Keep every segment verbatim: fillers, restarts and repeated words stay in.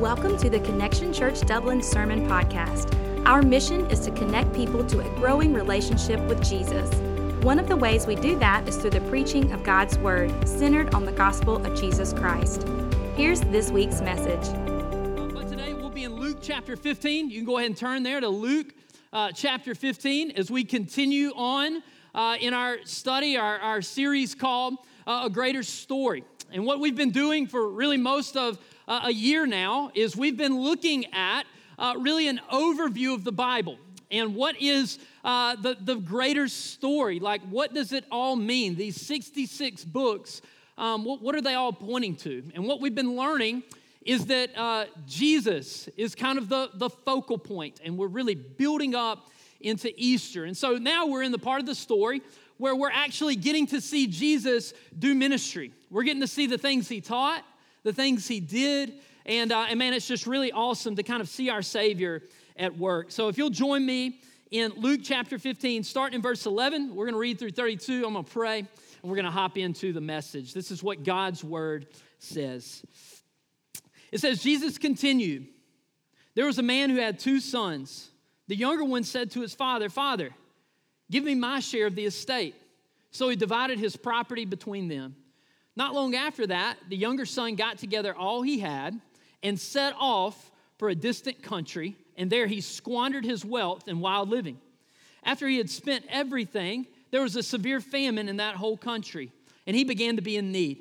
Welcome to the Connection Church Dublin Sermon Podcast. Our mission is to connect people to a growing relationship with Jesus. One of the ways we do that is through the preaching of God's Word, centered on the gospel of Jesus Christ. Here's this week's message. But today we'll be in Luke chapter fifteen. You can go ahead and turn there to Luke uh, chapter fifteen as we continue on uh, in our study, our, our series called uh, A Greater Story. And what we've been doing for really most of uh, a year now is we've been looking at uh, really an overview of the Bible and what is uh, the, the greater story. Like, what does it all mean? These sixty-six books, um, what, what are they all pointing to? And what we've been learning is that uh, Jesus is kind of the, the focal point, and we're really building up into Easter. And so now we're in the part of the story where we're actually getting to see Jesus do ministry. We're getting to see the things he taught, the things he did, and, uh, and man, it's just really awesome to kind of see our Savior at work. So if you'll join me in Luke chapter fifteen, starting in verse eleven, we're going to read through thirty-two, I'm going to pray, and we're going to hop into the message. This is what God's Word says. It says, Jesus continued, "There was a man who had two sons. The younger one said to his father, 'Father, give me my share of the estate.' So he divided his property between them. Not long after that, the younger son got together all he had and set off for a distant country, and there he squandered his wealth in wild living. After he had spent everything, there was a severe famine in that whole country, and he began to be in need.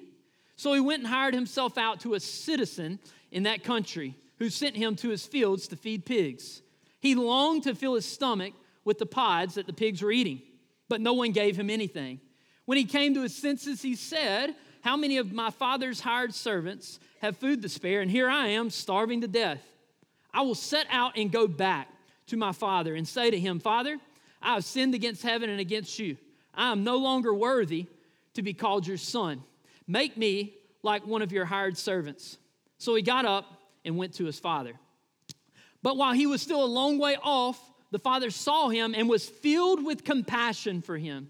So he went and hired himself out to a citizen in that country who sent him to his fields to feed pigs. He longed to fill his stomach with the pods that the pigs were eating, but no one gave him anything. When he came to his senses, he said, 'How many of my father's hired servants have food to spare, and here I am starving to death? I will set out and go back to my father and say to him, Father, I have sinned against heaven and against you. I am no longer worthy to be called your son. Make me like one of your hired servants.' So he got up and went to his father. But while he was still a long way off, the father saw him and was filled with compassion for him.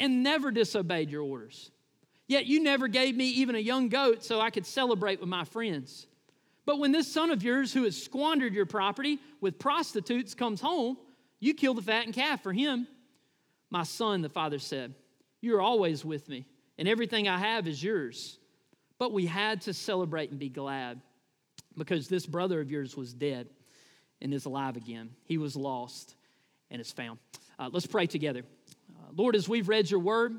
and never disobeyed your orders. Yet you never gave me even a young goat so I could celebrate with my friends. But when this son of yours who has squandered your property with prostitutes comes home, you kill the fattened calf for him.' 'My son,' the father said, 'you are always with me, and everything I have is yours. But we had to celebrate and be glad, because this brother of yours was dead and is alive again. He was lost and is found.'" Uh, let's pray together. Lord, as we've read your word,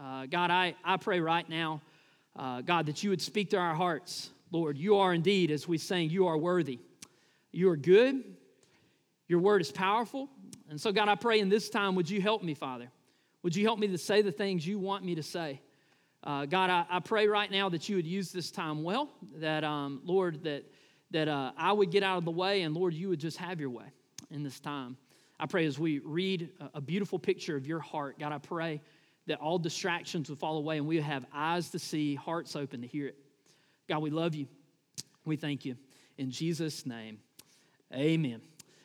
uh, God, I, I pray right now, uh, God, that you would speak to our hearts. Lord, you are indeed, as we sang, you are worthy. You are good. Your word is powerful. And so, God, I pray in this time, would you help me, Father? Would you help me to say the things you want me to say? Uh, God, I, I pray right now that you would use this time well, that, um, Lord, that, that uh, I would get out of the way, and, Lord, you would just have your way in this time. I pray as we read a beautiful picture of your heart, God, I pray that all distractions would fall away and we would have eyes to see, hearts open to hear it. God, we love you. We thank you. In Jesus' name, amen.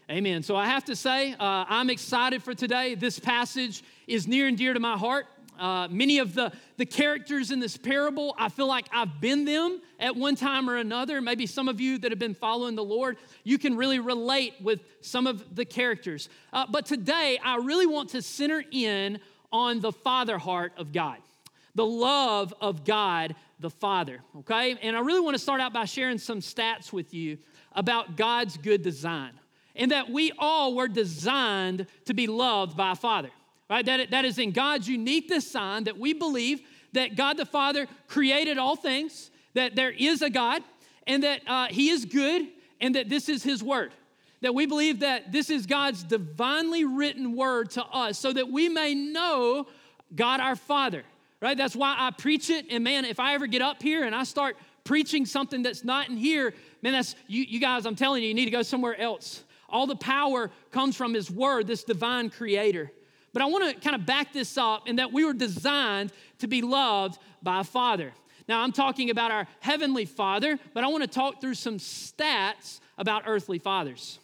Amen. So I have to say, uh, I'm excited for today. This passage is near and dear to my heart. Uh, many of the, the characters in this parable, I feel like I've been them at one time or another. Maybe some of you that have been following the Lord, you can really relate with some of the characters. Uh, but today, I really want to center in on the father heart of God, the love of God the Father, okay? And I really want to start out by sharing some stats with you about God's good design, and that we all were designed to be loved by a Father, right? That, that is in God's unique design that we believe that God the Father created all things, that there is a God, and that uh, he is good, and that this is his word. That we believe that this is God's divinely written word to us so that we may know God our Father, right? That's why I preach it. And man, if I ever get up here and I start preaching something that's not in here, man, that's, you, you guys, I'm telling you, you need to go somewhere else. All the power comes from his word, this divine creator. But I want to kind of back this up in that we were designed to be loved by a Father. Now, I'm talking about our heavenly Father, but I want to talk through some stats about earthly fathers.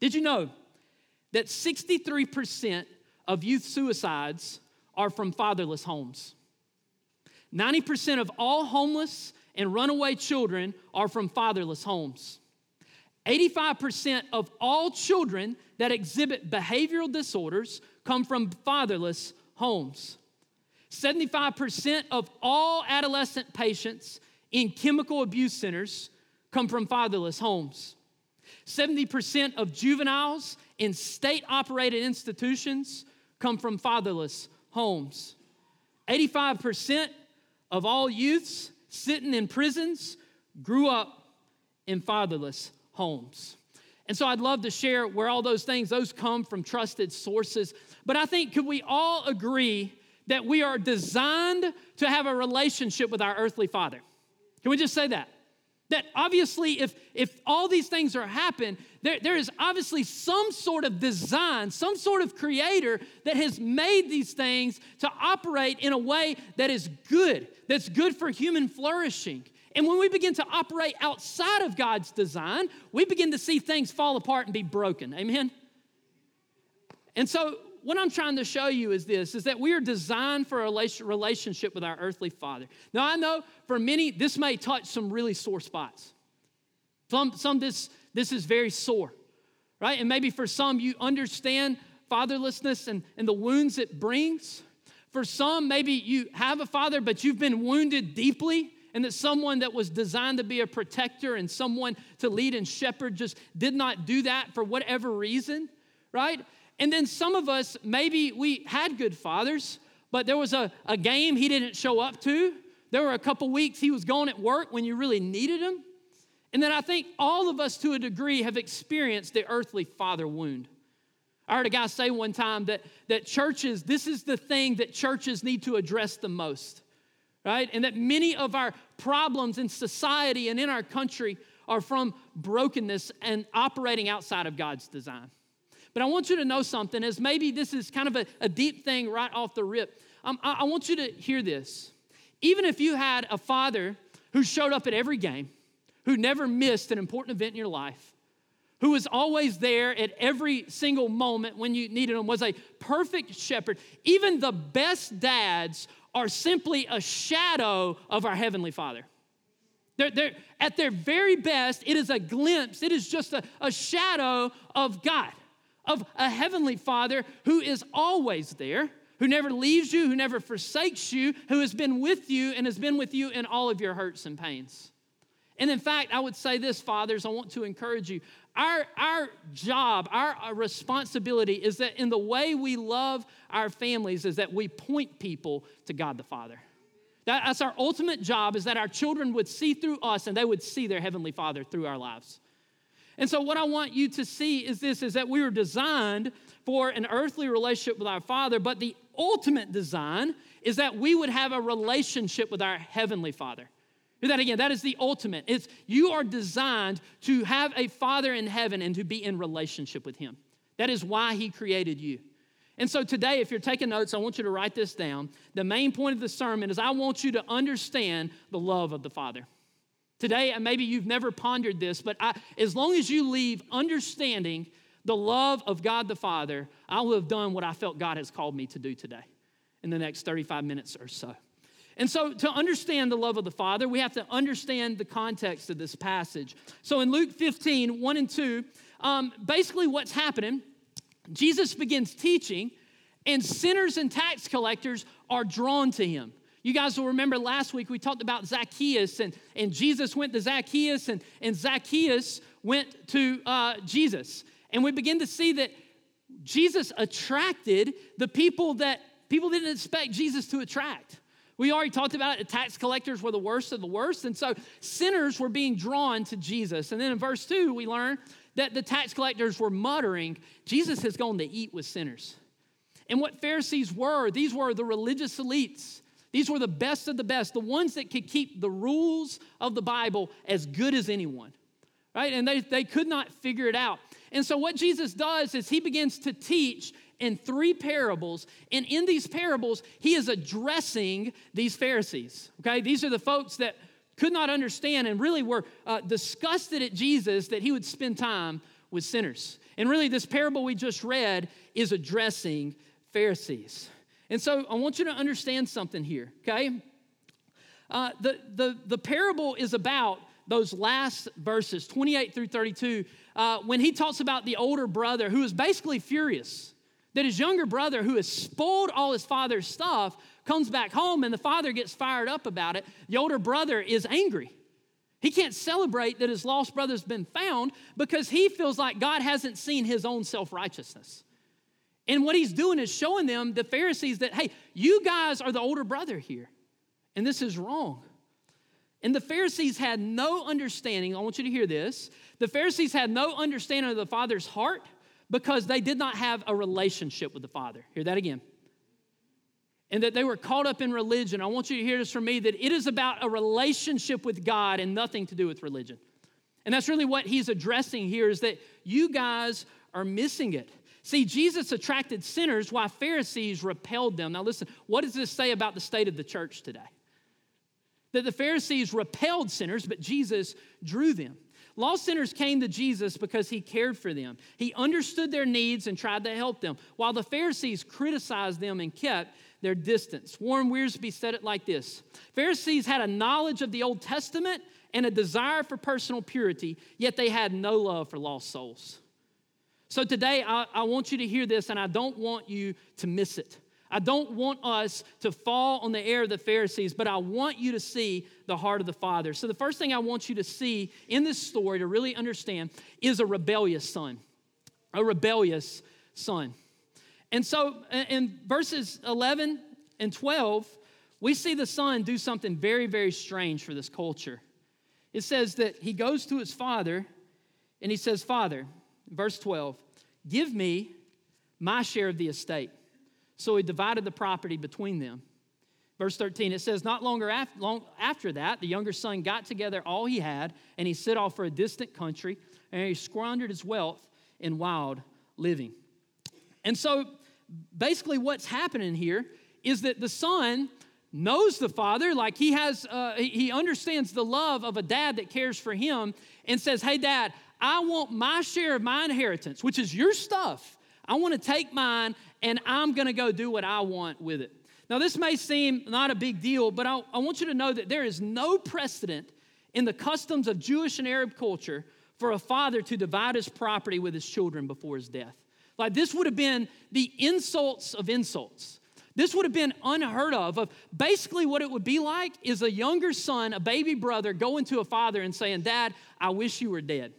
Did you know that sixty-three percent of youth suicides are from fatherless homes? ninety percent of all homeless and runaway children are from fatherless homes. eighty-five percent of all children that exhibit behavioral disorders come from fatherless homes. seventy-five percent of all adolescent patients in chemical abuse centers come from fatherless homes. seventy percent of juveniles in state-operated institutions come from fatherless homes. eighty-five percent of all youths sitting in prisons grew up in fatherless homes. And so I'd love to share where all those things, those come from trusted sources. But I think, could we all agree that we are designed to have a relationship with our earthly Father? Can we just say that? That obviously, if, if all these things are happening, there, there is obviously some sort of design, some sort of creator that has made these things to operate in a way that is good, that's good for human flourishing. And when we begin to operate outside of God's design, we begin to see things fall apart and be broken. Amen? And so what I'm trying to show you is this, is that we are designed for a relationship with our earthly Father. Now, I know for many, this may touch some really sore spots. Some, some this, this is very sore, right? And maybe for some, you understand fatherlessness and, and the wounds it brings. For some, maybe you have a father, but you've been wounded deeply, and that someone that was designed to be a protector and someone to lead and shepherd just did not do that for whatever reason, right? And then some of us, maybe we had good fathers, but there was a, a game he didn't show up to. There were a couple weeks he was gone at work when you really needed him. And then I think all of us to a degree have experienced the earthly father wound. I heard a guy say one time that, that churches, this is the thing that churches need to address the most, right? And that many of our problems in society and in our country are from brokenness and operating outside of God's design. But I want you to know something, as maybe this is kind of a, a deep thing right off the rip. Um, I, I want you to hear this. Even if you had a father who showed up at every game, who never missed an important event in your life, who was always there at every single moment when you needed him, was a perfect shepherd, even the best dads are simply a shadow of our Heavenly Father. They're, they're, at their very best, it is a glimpse, it is just a, a shadow of God, of a heavenly Father who is always there, who never leaves you, who never forsakes you, who has been with you and has been with you in all of your hurts and pains. And in fact, I would say this, fathers, I want to encourage you. Our, our job, our responsibility is that in the way we love our families is that we point people to God the Father. That's our ultimate job, is that our children would see through us and they would see their Heavenly Father through our lives. And so what I want you to see is this, is that we were designed for an earthly relationship with our Father, but the ultimate design is that we would have a relationship with our Heavenly Father. Hear that again, that is the ultimate. It's you are designed to have a Father in heaven and to be in relationship with him. That is why he created you. And so today, if you're taking notes, I want you to write this down. The main point of the sermon is I want you to understand the love of the Father. Today, and maybe you've never pondered this, but I, as long as you leave understanding the love of God the Father, I will have done what I felt God has called me to do today in the next thirty-five minutes or so. And so to understand the love of the Father, we have to understand the context of this passage. So in Luke fifteen, one and two, um, basically what's happening, Jesus begins teaching, and sinners and tax collectors are drawn to him. You guys will remember last week we talked about Zacchaeus, and, and Jesus went to Zacchaeus, and, and Zacchaeus went to uh, Jesus. And we begin to see that Jesus attracted the people that people didn't expect Jesus to attract. We already talked about it. The tax collectors were the worst of the worst. And so sinners were being drawn to Jesus. And then in verse two, we learn that the tax collectors were muttering, Jesus has gone to eat with sinners. And what Pharisees were, these were the religious elites. These were the best of the best, the ones that could keep the rules of the Bible as good as anyone, right? And they, they could not figure it out. And so what Jesus does is he begins to teach in three parables, and in these parables, he is addressing these Pharisees, okay? These are the folks that could not understand and really were uh, disgusted at Jesus that he would spend time with sinners. And really, this parable we just read is addressing Pharisees. And so I want you to understand something here, okay? Uh, the, the, the parable is about those last verses, twenty-eight through thirty-two, uh, when he talks about the older brother who is basically furious that his younger brother, who has spoiled all his father's stuff, comes back home and the father gets fired up about it. The older brother is angry. He can't celebrate that his lost brother's been found because he feels like God hasn't seen his own self-righteousness. And what he's doing is showing them, the Pharisees, that, hey, you guys are the older brother here, and this is wrong. And the Pharisees had no understanding. I want you to hear this. The Pharisees had no understanding of the father's heart, because they did not have a relationship with the Father. Hear that again. And that they were caught up in religion. I want you to hear this from me, that it is about a relationship with God and nothing to do with religion. And that's really what he's addressing here, is that you guys are missing it. See, Jesus attracted sinners while Pharisees repelled them. Now listen, what does this say about the state of the church today? That the Pharisees repelled sinners, but Jesus drew them. Lost sinners came to Jesus because he cared for them. He understood their needs and tried to help them, while the Pharisees criticized them and kept their distance. Warren Wiersbe said it like this: Pharisees had a knowledge of the Old Testament and a desire for personal purity, yet they had no love for lost souls. So today, I, I want you to hear this, and I don't want you to miss it. I don't want us to fall on the air of the Pharisees, but I want you to see the heart of the Father. So the first thing I want you to see in this story to really understand is a rebellious son, a rebellious son. And so in verses eleven and twelve, we see the son do something very, very strange for this culture. It says that he goes to his father and he says, Father, verse twelve, give me my share of the estate. So he divided the property between them. Verse thirteen, it says, not longer after, long after that, the younger son got together all he had, and he set off for a distant country, and he squandered his wealth in wild living. And so basically what's happening here is that the son knows the father, like he has, uh, he understands the love of a dad that cares for him, and says, hey, Dad, I want my share of my inheritance, which is your stuff. I want to take mine, and I'm going to go do what I want with it. Now, this may seem not a big deal, but I, I want you to know that there is no precedent in the customs of Jewish and Arab culture for a father to divide his property with his children before his death. Like, this would have been the insults of insults. This would have been unheard of. of basically, what it would be like is a younger son, a baby brother, going to a father and saying, Dad, I wish you were dead.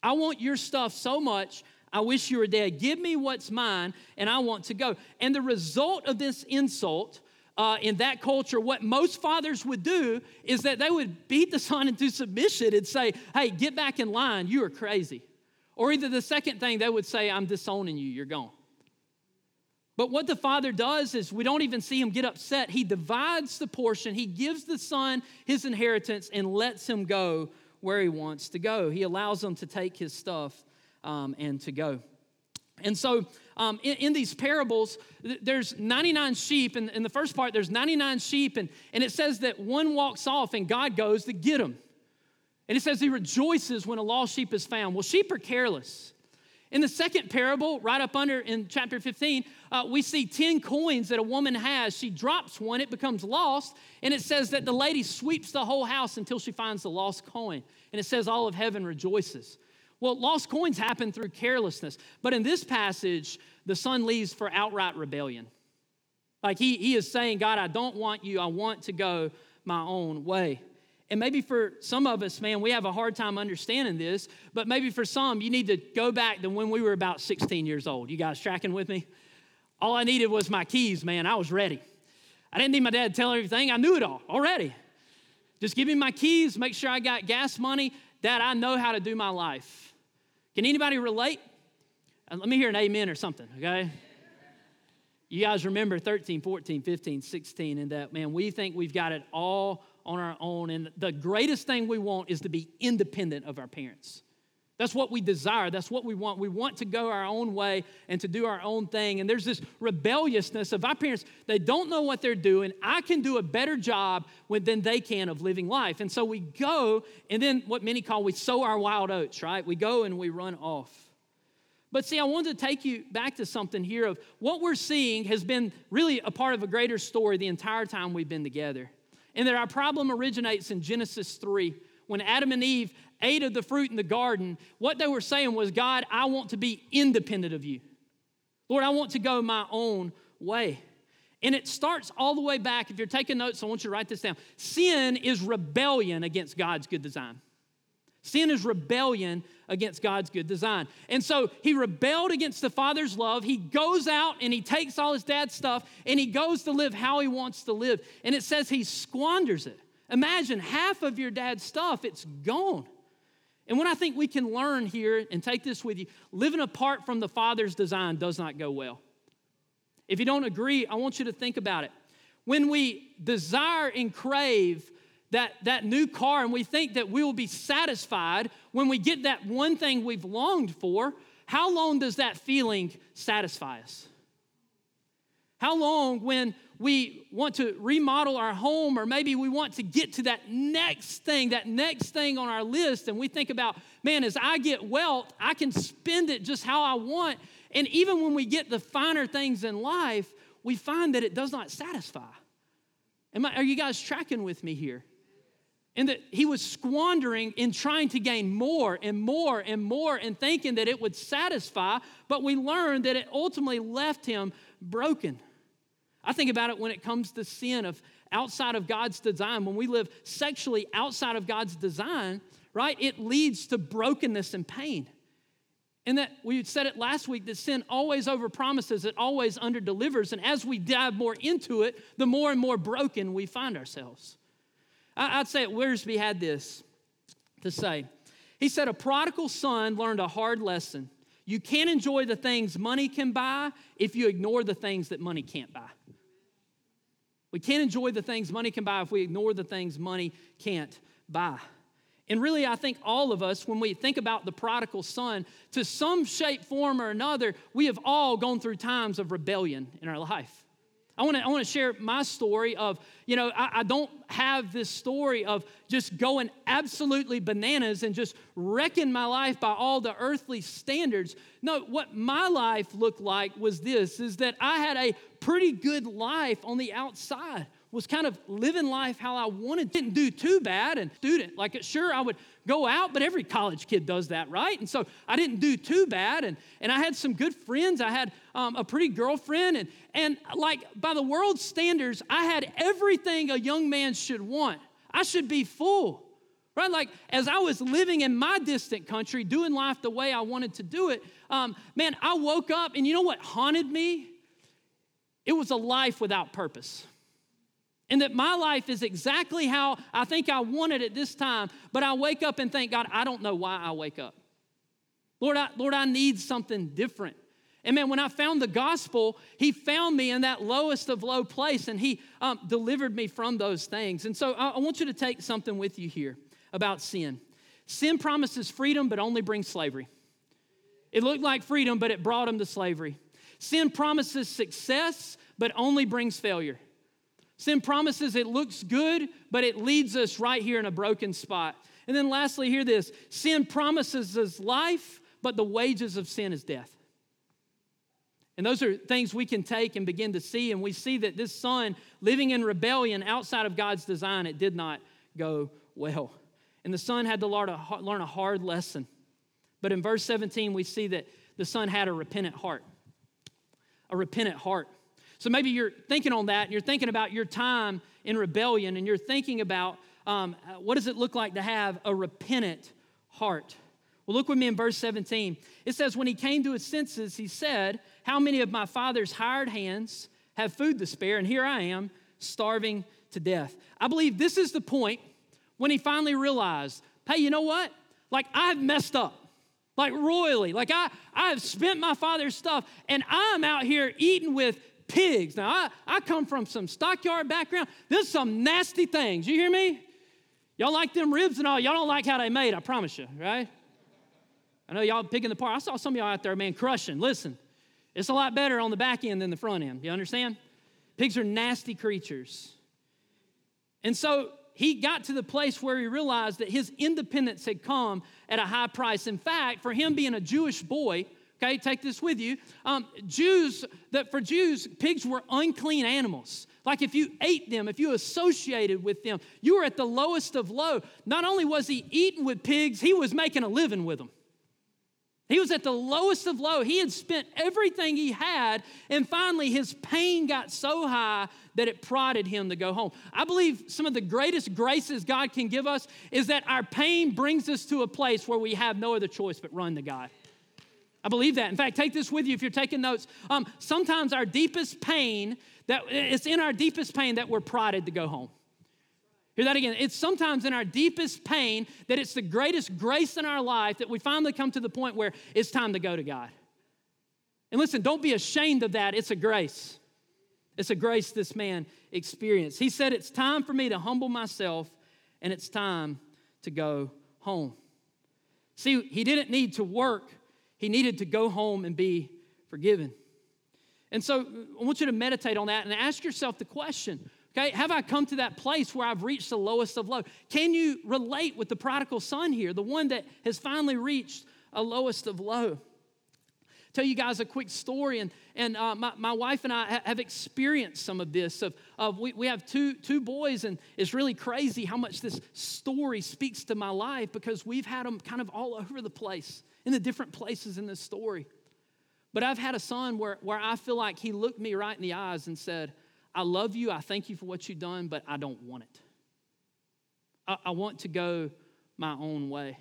I want your stuff so much, I wish you were dead. Give me what's mine, and I want to go. And the result of this insult uh, in that culture, what most fathers would do is that they would beat the son into submission and say, hey, get back in line. You are crazy. Or either the second thing, they would say, I'm disowning you. You're gone. But what the father does is we don't even see him get upset. He divides the portion. He gives the son his inheritance and lets him go where he wants to go. He allows him to take his stuff Um, and to go. And so um, in, in these parables, th- there's ninety-nine sheep. And in the first part, there's ninety-nine sheep. And, and it says that one walks off and God goes to get him. And it says he rejoices when a lost sheep is found. Well, sheep are careless. In the second parable, right up under in chapter fifteen, uh, we see ten coins that a woman has. She drops one, it becomes lost. And it says that the lady sweeps the whole house until she finds the lost coin. And it says all of heaven rejoices. Well, lost coins happen through carelessness. But in this passage, the son leaves for outright rebellion. Like he, he is saying, God, I don't want you. I want to go my own way. And maybe for some of us, man, we have a hard time understanding this, but maybe for some, you need to go back to when we were about sixteen years old. You guys tracking with me? All I needed was my keys, man. I was ready. I didn't need my dad to tell everything. I knew it all already. Just give me my keys, make sure I got gas money. Dad, I know how to do my life. Can anybody relate? Let me hear an amen or something, okay? You guys remember thirteen, fourteen, fifteen, sixteen, and that, man, we think we've got it all on our own, and the greatest thing we want is to be independent of our parents. That's what we desire. That's what we want. We want to go our own way and to do our own thing. And there's this rebelliousness of our parents. They don't know what they're doing. I can do a better job than they can of living life. And so we go, and then what many call we sow our wild oats, right? We go and we run off. But see, I wanted to take you back to something here of what we're seeing has been really a part of a greater story the entire time we've been together. And that our problem originates in Genesis three. When Adam and Eve ate of the fruit in the garden, what they were saying was, God, I want to be independent of you. Lord, I want to go my own way. And it starts all the way back. If you're taking notes, I want you to write this down. Sin is rebellion against God's good design. Sin is rebellion against God's good design. And so he rebelled against the Father's love. He goes out and he takes all his dad's stuff and he goes to live how he wants to live. And it says he squanders it. Imagine half of your dad's stuff, it's gone. And what I think we can learn here, and take this with you, living apart from the Father's design does not go well. If you don't agree, I want you to think about it. When we desire and crave that, that new car and we think that we will be satisfied when we get that one thing we've longed for, how long does that feeling satisfy us? How long when we want to remodel our home or maybe we want to get to that next thing, that next thing on our list, and we think about, man, as I get wealth, I can spend it just how I want. And even when we get the finer things in life, we find that it does not satisfy. Am I, are you guys tracking with me here? And that he was squandering in trying to gain more and more and more and thinking that it would satisfy, but we learned that it ultimately left him broken. I think about it when it comes to sin of outside of God's design. When we live sexually outside of God's design, right, it leads to brokenness and pain. And that we said it last week, that sin always overpromises, it always underdelivers. And as we dive more into it, the more and more broken we find ourselves. I'd say it, Wiersbe had this to say. He said, a prodigal son learned a hard lesson. You can't enjoy the things money can buy if you ignore the things that money can't buy. We can't enjoy the things money can buy if we ignore the things money can't buy. And really, I think all of us, when we think about the prodigal son, to some shape, form, or another, we have all gone through times of rebellion in our life. I want to I want to share my story of, you know, I, I don't have this story of just going absolutely bananas and just wrecking my life by all the earthly standards. No, what my life looked like was this, is that I had a pretty good life on the outside, was kind of living life how I wanted. Didn't do too bad, and student, like sure, I would go out, but every college kid does that, right? And so I didn't do too bad, and, and I had some good friends. I had um, a pretty girlfriend, and, and like by the world's standards, I had everything a young man should want. I should be full, right? Like as I was living in my distant country, doing life the way I wanted to do it, um, man, I woke up, and you know what haunted me? It was a life without purpose. And that my life is exactly how I think I wanted at this time, but I wake up and think, God, I don't know why I wake up. Lord, I, Lord, I need something different. And man, when I found the gospel, he found me in that lowest of low place, and he um, delivered me from those things. And so I, I want you to take something with you here about sin. Sin promises freedom, but only brings slavery. It looked like freedom, but it brought him to slavery. Sin promises success, but only brings failure. Sin promises it looks good, but it leads us right here in a broken spot. And then lastly, hear this. Sin promises us life, but the wages of sin is death. And those are things we can take and begin to see. And we see that this son living in rebellion outside of God's design, it did not go well. And the son had to learn a hard lesson. But in verse seventeen, we see that the son had a repentant heart. A repentant heart. So maybe you're thinking on that, and you're thinking about your time in rebellion, and you're thinking about um, what does it look like to have a repentant heart? Well, look with me in verse seventeen. It says, when he came to his senses, he said, how many of my father's hired hands have food to spare? And here I am, starving to death. I believe this is the point when he finally realized, hey, you know what? Like, I've messed up, like royally. Like, I, I have spent my father's stuff, and I'm out here eating with pigs. Now, I, I come from some stockyard background. This is some nasty things. You hear me? Y'all like them ribs and all. Y'all don't like how they made, I promise you, right? I know y'all picking the part. I saw some of y'all out there, man, crushing. Listen, it's a lot better on the back end than the front end. You understand? Pigs are nasty creatures. And so he got to the place where he realized that his independence had come at a high price. In fact, for him being a Jewish boy, okay, take this with you. Um, Jews, that for Jews, pigs were unclean animals. Like if you ate them, if you associated with them, you were at the lowest of low. Not only was he eating with pigs, he was making a living with them. He was at the lowest of low. He had spent everything he had, and finally his pain got so high that it prodded him to go home. I believe some of the greatest graces God can give us is that our pain brings us to a place where we have no other choice but run to God. I believe that. In fact, take this with you if you're taking notes. Um, sometimes our deepest pain, that it's in our deepest pain that we're prodded to go home. Hear that again. It's sometimes in our deepest pain that it's the greatest grace in our life that we finally come to the point where it's time to go to God. And listen, don't be ashamed of that. It's a grace. It's a grace this man experienced. He said, it's time for me to humble myself, and it's time to go home. See, he didn't need to work. He needed to go home and be forgiven. And so I want you to meditate on that and ask yourself the question, okay, have I come to that place where I've reached the lowest of low? Can you relate with the prodigal son here, the one that has finally reached a lowest of low? Tell you guys a quick story, and and uh, my, my wife and I have experienced some of this. Of, of we, we have two two boys, and it's really crazy how much this story speaks to my life because we've had them kind of all over the place, in the different places in this story. But I've had a son where, where I feel like he looked me right in the eyes and said, I love you, I thank you for what you've done, but I don't want it. I, I want to go my own way.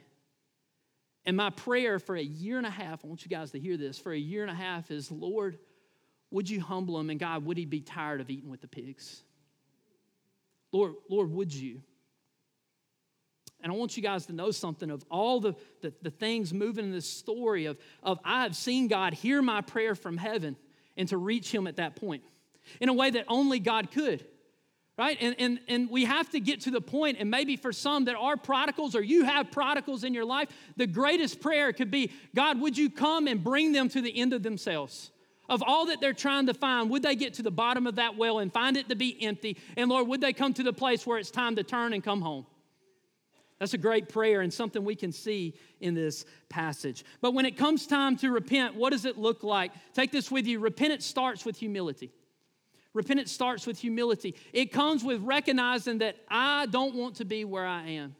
And my prayer for a year and a half, I want you guys to hear this, for a year and a half is, Lord, would you humble him? And God, would he be tired of eating with the pigs? Lord, Lord, would you? And I want you guys to know something of all the, the, the things moving in this story of, of I have seen God hear my prayer from heaven and to reach him at that point. In a way that only God could, right? And, and, and we have to get to the point, and maybe for some that are prodigals or you have prodigals in your life, the greatest prayer could be, God, would you come and bring them to the end of themselves? Of all that they're trying to find, would they get to the bottom of that well and find it to be empty? And Lord, would they come to the place where it's time to turn and come home? That's a great prayer and something we can see in this passage. But when it comes time to repent, what does it look like? Take this with you. Repentance starts with humility. Repentance starts with humility. It comes with recognizing that I don't want to be where I am.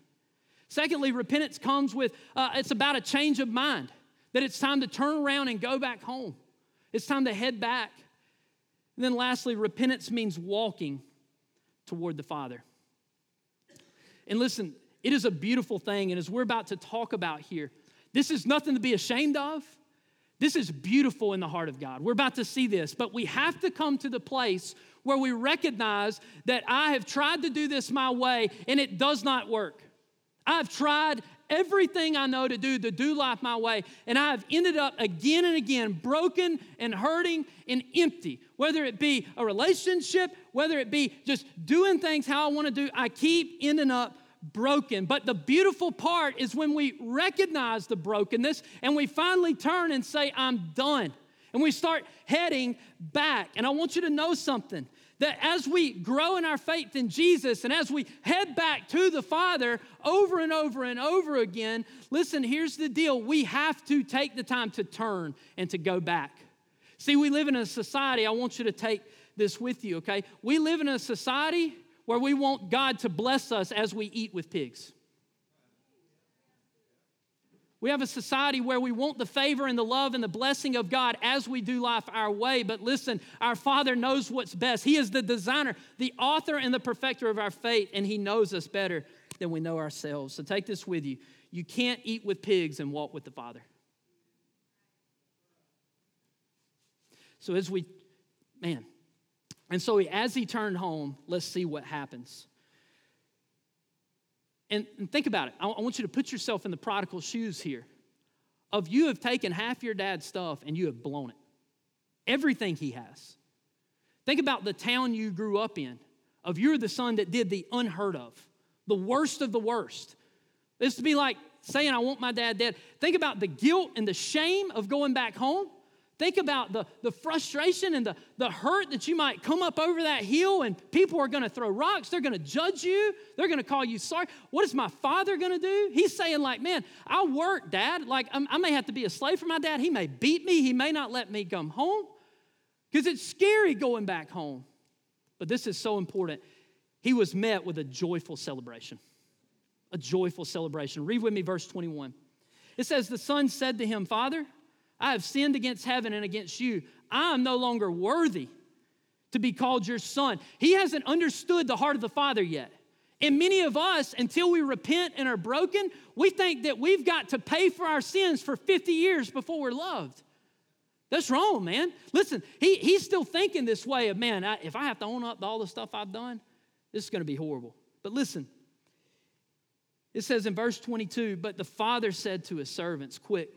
Secondly, repentance comes with, uh, it's about a change of mind, that it's time to turn around and go back home. It's time to head back. And then lastly, repentance means walking toward the Father. And listen, it is a beautiful thing, and as we're about to talk about here, this is nothing to be ashamed of. This is beautiful in the heart of God. We're about to see this, but we have to come to the place where we recognize that I have tried to do this my way and it does not work. I've tried everything I know to do to do life my way, and I've ended up again and again broken and hurting and empty. Whether it be a relationship, whether it be just doing things how I want to do, I keep ending up broken. But the beautiful part is when we recognize the brokenness and we finally turn and say, I'm done. And we start heading back. And I want you to know something, that as we grow in our faith in Jesus and as we head back to the Father over and over and over again, listen, here's the deal. We have to take the time to turn and to go back. See, we live in a society, I want you to take this with you, okay? We live in a society where we want God to bless us as we eat with pigs. We have a society where we want the favor and the love and the blessing of God as we do life our way. But listen, our Father knows what's best. He is the designer, the author and the perfecter of our faith, and He knows us better than we know ourselves. So take this with you. You can't eat with pigs and walk with the Father. So as we, man, and so he, as he turned home, let's see what happens. And think about it. I want you to put yourself in the prodigal shoes here. Of you have taken half your dad's stuff and you have blown it. Everything he has. Think about the town you grew up in. Of you're the son that did the unheard of. The worst of the worst. This would be like saying, I want my dad dead. Think about the guilt and the shame of going back home. Think about the, the frustration and the, the hurt that you might come up over that hill and people are going to throw rocks. They're going to judge you. They're going to call you sorry. What is my father going to do? He's saying like, man, I work, Dad. Like I'm, I may have to be a slave for my dad. He may beat me. He may not let me come home because it's scary going back home. But this is so important. He was met with a joyful celebration, a joyful celebration. Read with me verse twenty-one. It says, the son said to him, Father, I have sinned against heaven and against you. I am no longer worthy to be called your son. He hasn't understood the heart of the Father yet. And many of us, until we repent and are broken, we think that we've got to pay for our sins for fifty years before we're loved. That's wrong, man. Listen, he, he's still thinking this way of, man, I, if I have to own up to all the stuff I've done, this is going to be horrible. But listen, it says in verse twenty-two, but the Father said to his servants, quick,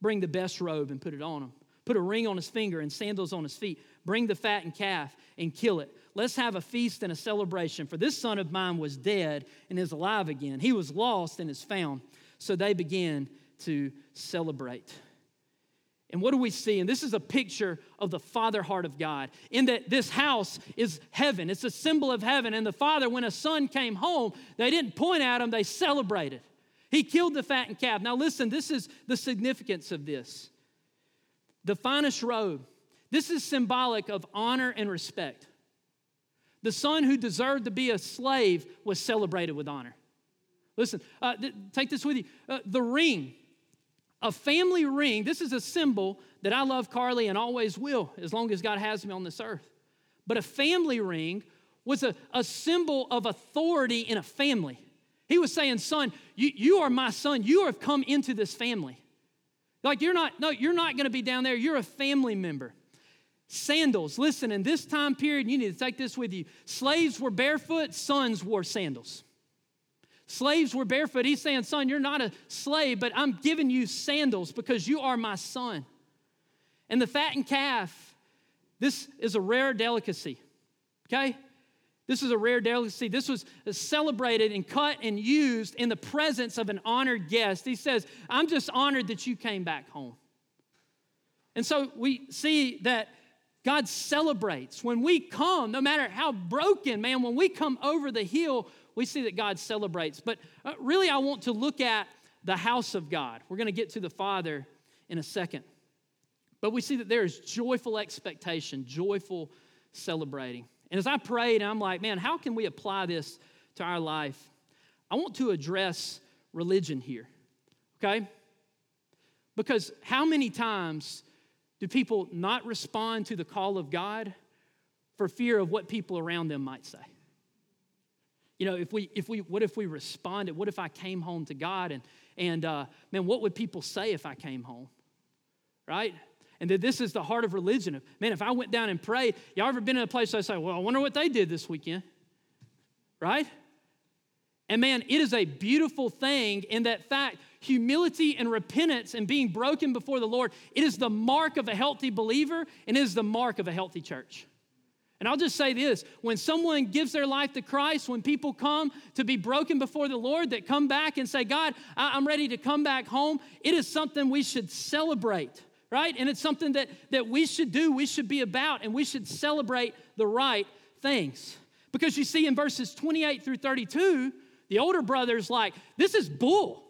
bring the best robe and put it on him. Put a ring on his finger and sandals on his feet. Bring the fattened calf and kill it. Let's have a feast and a celebration. For this son of mine was dead and is alive again. He was lost and is found. So they began to celebrate. And what do we see? And this is a picture of the Father heart of God. In that this house is heaven. It's a symbol of heaven. And the Father, when a son came home, they didn't point at him. They celebrated. He killed the fattened calf. Now listen, this is the significance of this. The finest robe. This is symbolic of honor and respect. The son who deserved to be a slave was celebrated with honor. Listen, uh, th- take this with you. Uh, the ring, a family ring. This is a symbol that I love Carly and always will as long as God has me on this earth. But a family ring was a, a symbol of authority in a family. He was saying, son, you, you are my son. You have come into this family. Like you're not, no, you're not going to be down there. You're a family member. Sandals. Listen, in this time period, you need to take this with you. Slaves were barefoot. Sons wore sandals. Slaves were barefoot. He's saying, son, you're not a slave, but I'm giving you sandals because you are my son. And the fattened calf, this is a rare delicacy, okay? This is a rare delicacy. This was celebrated and cut and used in the presence of an honored guest. He says, I'm just honored that you came back home. And so we see that God celebrates. When we come, no matter how broken, man, when we come over the hill, we see that God celebrates. But really, I want to look at the house of God. We're going to get to the Father in a second. But we see that there is joyful expectation, joyful celebrating. And as I prayed, I'm like, man, how can we apply this to our life? I want to address religion here, okay? Because how many times do people not respond to the call of God for fear of what people around them might say? You know, if we, if we, what if we responded? What if I came home to God? And, and uh, man, what would people say if I came home, right? And that this is the heart of religion. Man, if I went down and prayed, y'all ever been in a place where I say, well, I wonder what they did this weekend, right? And man, it is a beautiful thing in that fact, humility and repentance and being broken before the Lord, it is the mark of a healthy believer and it is the mark of a healthy church. And I'll just say this, when someone gives their life to Christ, when people come to be broken before the Lord that come back and say, God, I'm ready to come back home, it is something we should celebrate. Right? And it's something that, that we should do, we should be about, and we should celebrate the right things. Because you see in verses twenty-eight through thirty-two, the older brother's like, this is bull.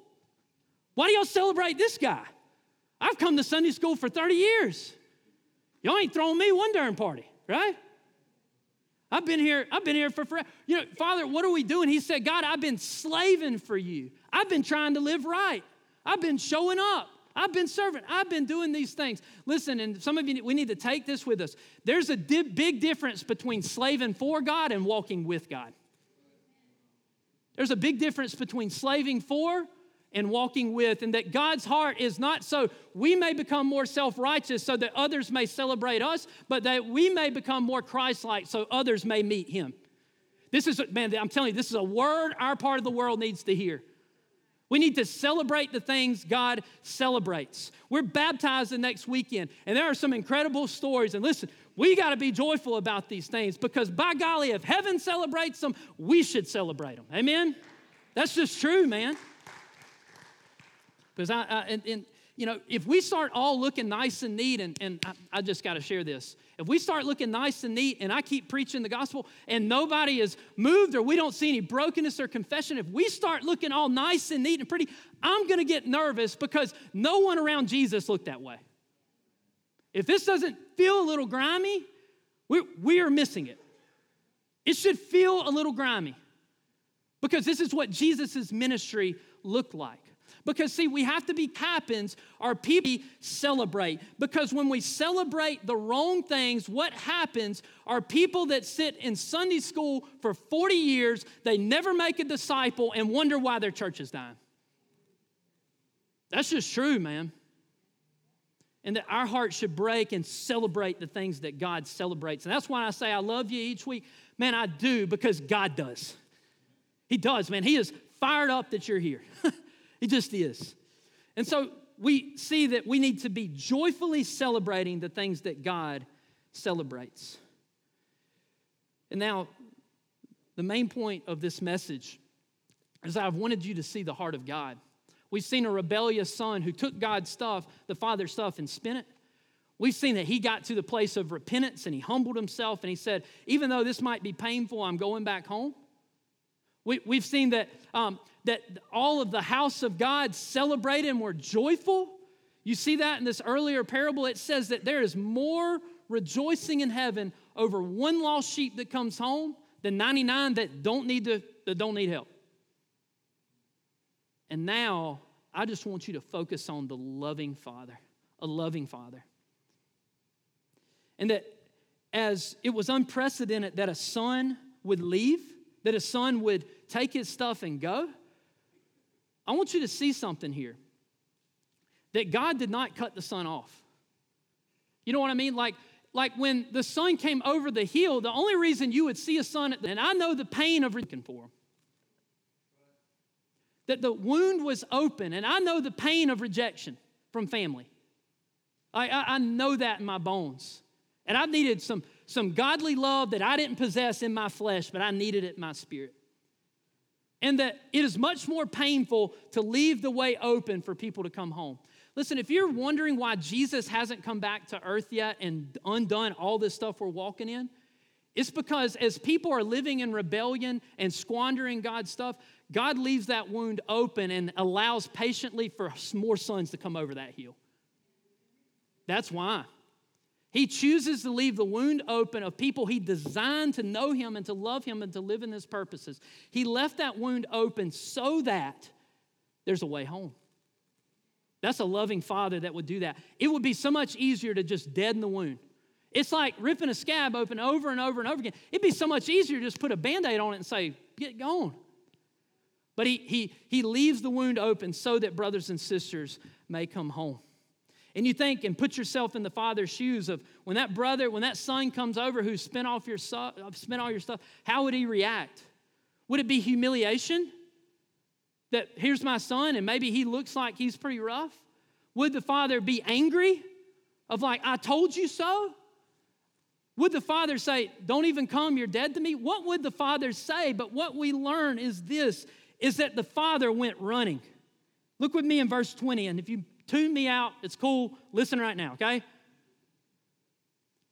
Why do y'all celebrate this guy? I've come to Sunday school for thirty years. Y'all ain't throwing me one darn party, right? I've been here, I've been here for forever. You know, Father, what are we doing? He said, God, I've been slaving for you. I've been trying to live right. I've been showing up. I've been serving. I've been doing these things. Listen, and some of you, we need to take this with us. There's a di- big difference between slaving for God and walking with God. There's a big difference between slaving for and walking with, and that God's heart is not so we may become more self-righteous so that others may celebrate us, but that we may become more Christ-like so others may meet him. This is, man, I'm telling you, this is a word our part of the world needs to hear. We need to celebrate the things God celebrates. We're baptized the next weekend, and there are some incredible stories. And listen, we got to be joyful about these things because, by golly, if heaven celebrates them, we should celebrate them. Amen? That's just true, man. Because, I, I and, and, you know, if we start all looking nice and neat, and, and I, I just got to share this. If we start looking nice and neat, and I keep preaching the gospel, and nobody is moved, or we don't see any brokenness or confession, if we start looking all nice and neat and pretty, I'm going to get nervous because no one around Jesus looked that way. If this doesn't feel a little grimy, we, we are missing it. It should feel a little grimy because this is what Jesus' ministry looked like. Because, see, we have to be happens, our people celebrate. Because when we celebrate the wrong things, what happens are people that sit in Sunday school for forty years, they never make a disciple and wonder why their church is dying. That's just true, man. And that our heart should break and celebrate the things that God celebrates. And that's why I say I love you each week. Man, I do, because God does. He does, man. He is fired up that you're here. It just is. And so we see that we need to be joyfully celebrating the things that God celebrates. And now, the main point of this message is I've wanted you to see the heart of God. We've seen a rebellious son who took God's stuff, the Father's stuff, and spent it. We've seen that he got to the place of repentance and he humbled himself and he said, even though this might be painful, I'm going back home. We, we've seen that um, that all of the house of God celebrated and were joyful. You see that in this earlier parable. It says that there is more rejoicing in heaven over one lost sheep that comes home than ninety-nine that don't need to, that don't need help. And now I just want you to focus on the loving Father, a loving Father. And that as it was unprecedented that a son would leave, that a son would take his stuff and go, I want you to see something here. That God did not cut the son off. You know what I mean? Like, like when the son came over the hill, the only reason you would see a son, and I know the pain of looking for him. That the wound was open, and I know the pain of rejection from family. I, I, I know that in my bones. And I've needed some Some godly love that I didn't possess in my flesh, but I needed it in my spirit. And that it is much more painful to leave the way open for people to come home. Listen, if you're wondering why Jesus hasn't come back to earth yet and undone all this stuff we're walking in, it's because as people are living in rebellion and squandering God's stuff, God leaves that wound open and allows patiently for more sons to come over that hill. That's why. He chooses to leave the wound open of people he designed to know him and to love him and to live in his purposes. He left that wound open so that there's a way home. That's a loving Father that would do that. It would be so much easier to just deaden the wound. It's like ripping a scab open over and over and over again. It'd be so much easier to just put a Band-Aid on it and say, get gone. But he, he, he leaves the wound open so that brothers and sisters may come home. And you think and put yourself in the Father's shoes of when that brother, when that son comes over who spent off your spent all your stuff, how would he react? Would it be humiliation? That here's my son and maybe he looks like he's pretty rough? Would the Father be angry of like, I told you so? Would the Father say, don't even come, you're dead to me? What would the Father say? But what we learn is this, is that the Father went running. Look with me in verse twenty, and if you tune me out. It's cool. Listen right now, okay? It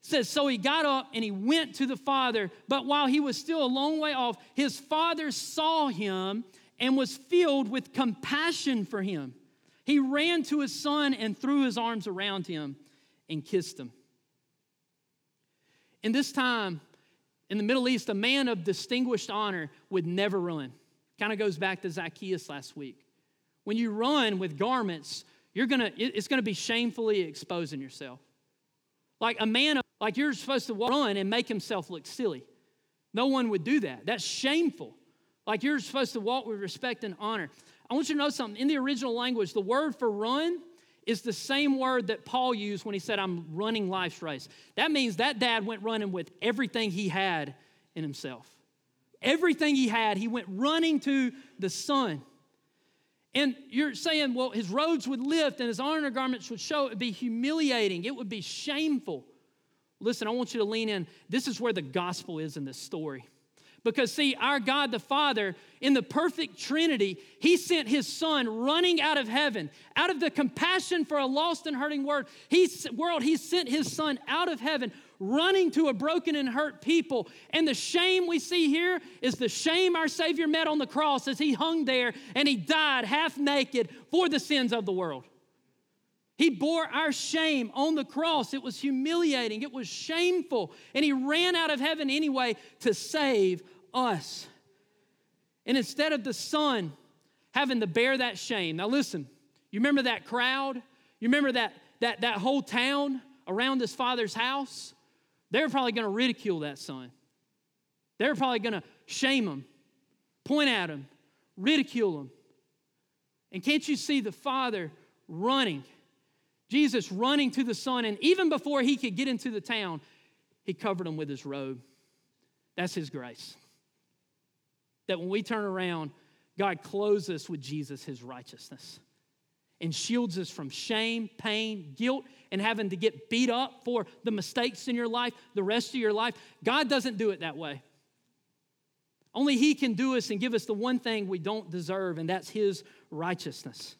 says, so he got up and he went to the Father, but while he was still a long way off, his Father saw him and was filled with compassion for him. He ran to his son and threw his arms around him and kissed him. In this time, in the Middle East, a man of distinguished honor would never run. Kind of goes back to Zacchaeus last week. When you run with garments, you're gonna it's gonna be shamefully exposing yourself. Like a man, like you're supposed to run and make himself look silly. No one would do that. That's shameful. Like you're supposed to walk with respect and honor. I want you to know something. In the original language, the word for run is the same word that Paul used when he said, I'm running life's race. That means that dad went running with everything he had in himself. Everything he had, he went running to the Son. And you're saying, well, his robes would lift and his honor garments would show. It would be humiliating. It would be shameful. Listen, I want you to lean in. This is where the gospel is in this story. Because, see, our God the Father, in the perfect Trinity, he sent his Son running out of heaven. Out of the compassion for a lost and hurting world, he sent his Son out of heaven, running to a broken and hurt people. And the shame we see here is the shame our Savior met on the cross as he hung there and he died half naked for the sins of the world. He bore our shame on the cross. It was humiliating. It was shameful. And he ran out of heaven anyway to save us. And instead of the Son having to bear that shame. Now listen, you remember that crowd? You remember that, that, that whole town around his father's house? They were probably going to ridicule that son. They were probably going to shame him, point at him, ridicule him. And can't you see the Father running? Jesus running to the Son, and even before he could get into the town, he covered him with his robe. That's his grace. That when we turn around, God clothes us with Jesus, his righteousness, and shields us from shame, pain, guilt, and having to get beat up for the mistakes in your life, the rest of your life. God doesn't do it that way. Only he can do us and give us the one thing we don't deserve, and that's his righteousness.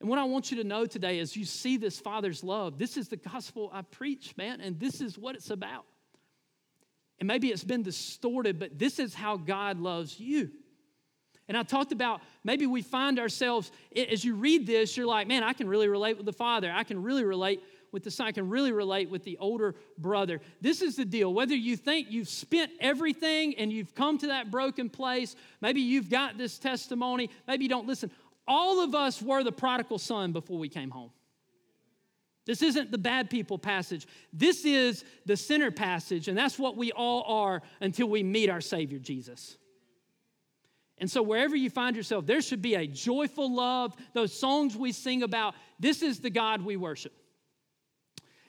And what I want you to know today is you see this Father's love. This is the gospel I preach, man, and this is what it's about. And maybe it's been distorted, but this is how God loves you. And I talked about maybe we find ourselves, as you read this, you're like, man, I can really relate with the Father. I can really relate with the Son. I can really relate with the older brother. This is the deal. Whether you think you've spent everything and you've come to that broken place, maybe you've got this testimony, maybe you don't listen. All of us were the prodigal son before we came home. This isn't the bad people passage. This is the sinner passage, and that's what we all are until we meet our Savior, Jesus. And so wherever you find yourself, there should be a joyful love. Those songs we sing about, this is the God we worship.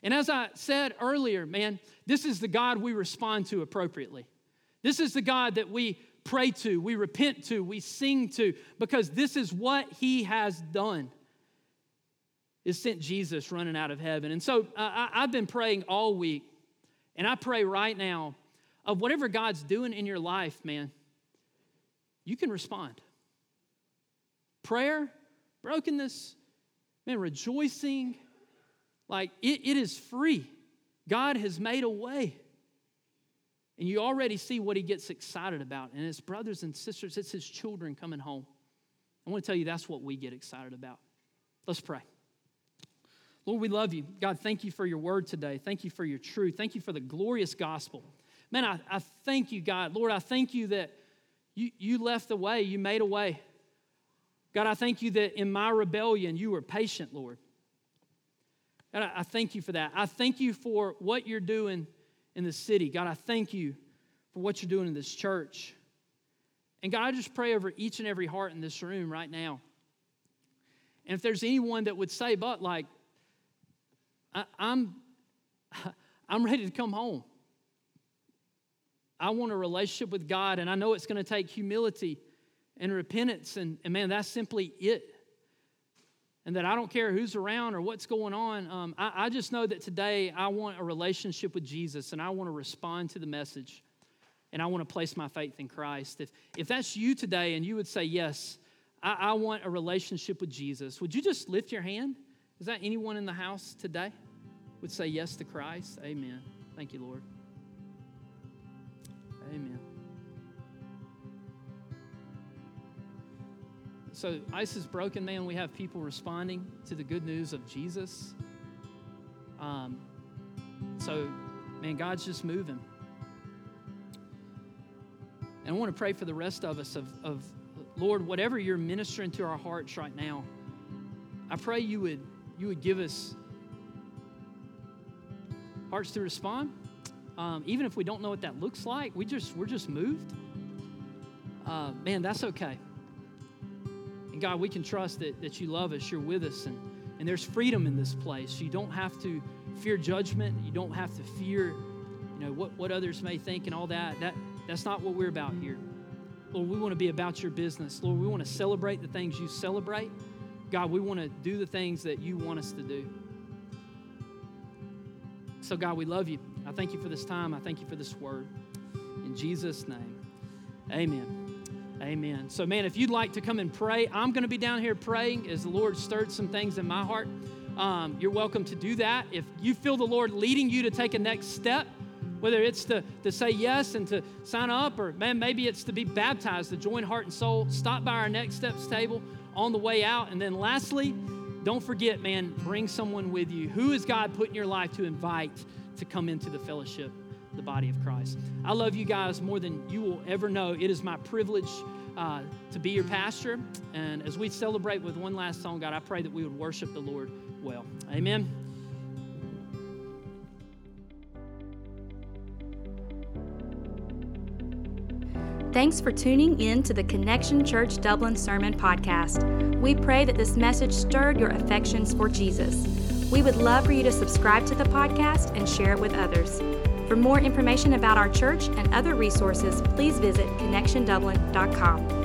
And as I said earlier, man, this is the God we respond to appropriately. This is the God that we pray to, we repent to, we sing to, because this is what he has done, is sent Jesus running out of heaven. And so uh, I, I've been praying all week, and I pray right now, of whatever God's doing in your life, man, you can respond. Prayer, brokenness, man, rejoicing, like it, it is free. God has made a way. And you already see what he gets excited about. And it's brothers and sisters, it's his children coming home. I want to tell you that's what we get excited about. Let's pray. Lord, we love you. God, thank you for your word today. Thank you for your truth. Thank you for the glorious gospel. Man, I, I thank you, God. Lord, I thank you that you, you left the way. You made a way. God, I thank you that in my rebellion, you were patient, Lord. God, I, I thank you for that. I thank you for what you're doing in this city. God, I thank you for what you're doing in this church. And God, I just pray over each and every heart in this room right now. And if there's anyone that would say, but like, I, I'm, I'm ready to come home. I want a relationship with God, and I know it's going to take humility and repentance, and, and man, that's simply it. And that I don't care who's around or what's going on. Um, I, I just know that today I want a relationship with Jesus, and I want to respond to the message, and I want to place my faith in Christ. If, if that's you today and you would say, yes, I, I want a relationship with Jesus, would you just lift your hand? Is that anyone in the house today would say yes to Christ? Amen. Thank you, Lord. Amen. So ice is broken, man. We have people responding to the good news of Jesus. Um, so, man, God's just moving. And I want to pray for the rest of us of, of Lord, whatever you're ministering to our hearts right now, I pray you would you would give us hearts to respond. Um, even if we don't know what that looks like, we just we're just moved. Uh, man, that's okay. And God, we can trust that that you love us, you're with us, and and there's freedom in this place. You don't have to fear judgment. You don't have to fear, you know, what what others may think and all that. That that's not what we're about here. Lord, we want to be about your business. Lord, we want to celebrate the things you celebrate. God, we want to do the things that you want us to do. So, God, we love you. I thank you for this time. I thank you for this word. In Jesus' name, amen. Amen. So, man, if you'd like to come and pray, I'm going to be down here praying as the Lord stirred some things in my heart. Um, you're welcome to do that. If you feel the Lord leading you to take a next step, whether it's to, to say yes and to sign up, or man, maybe it's to be baptized, to join heart and soul, stop by our Next Steps table on the way out. And then lastly, don't forget, man, bring someone with you. Who has God put in your life to invite to come into the fellowship, the body of Christ? I love you guys more than you will ever know. It is my privilege uh, to be your pastor. And as we celebrate with one last song, God, I pray that we would worship the Lord well. Amen. Thanks for tuning in to the Connection Church Dublin Sermon Podcast. We pray that this message stirred your affections for Jesus. We would love for you to subscribe to the podcast and share it with others. For more information about our church and other resources, please visit connection dublin dot com.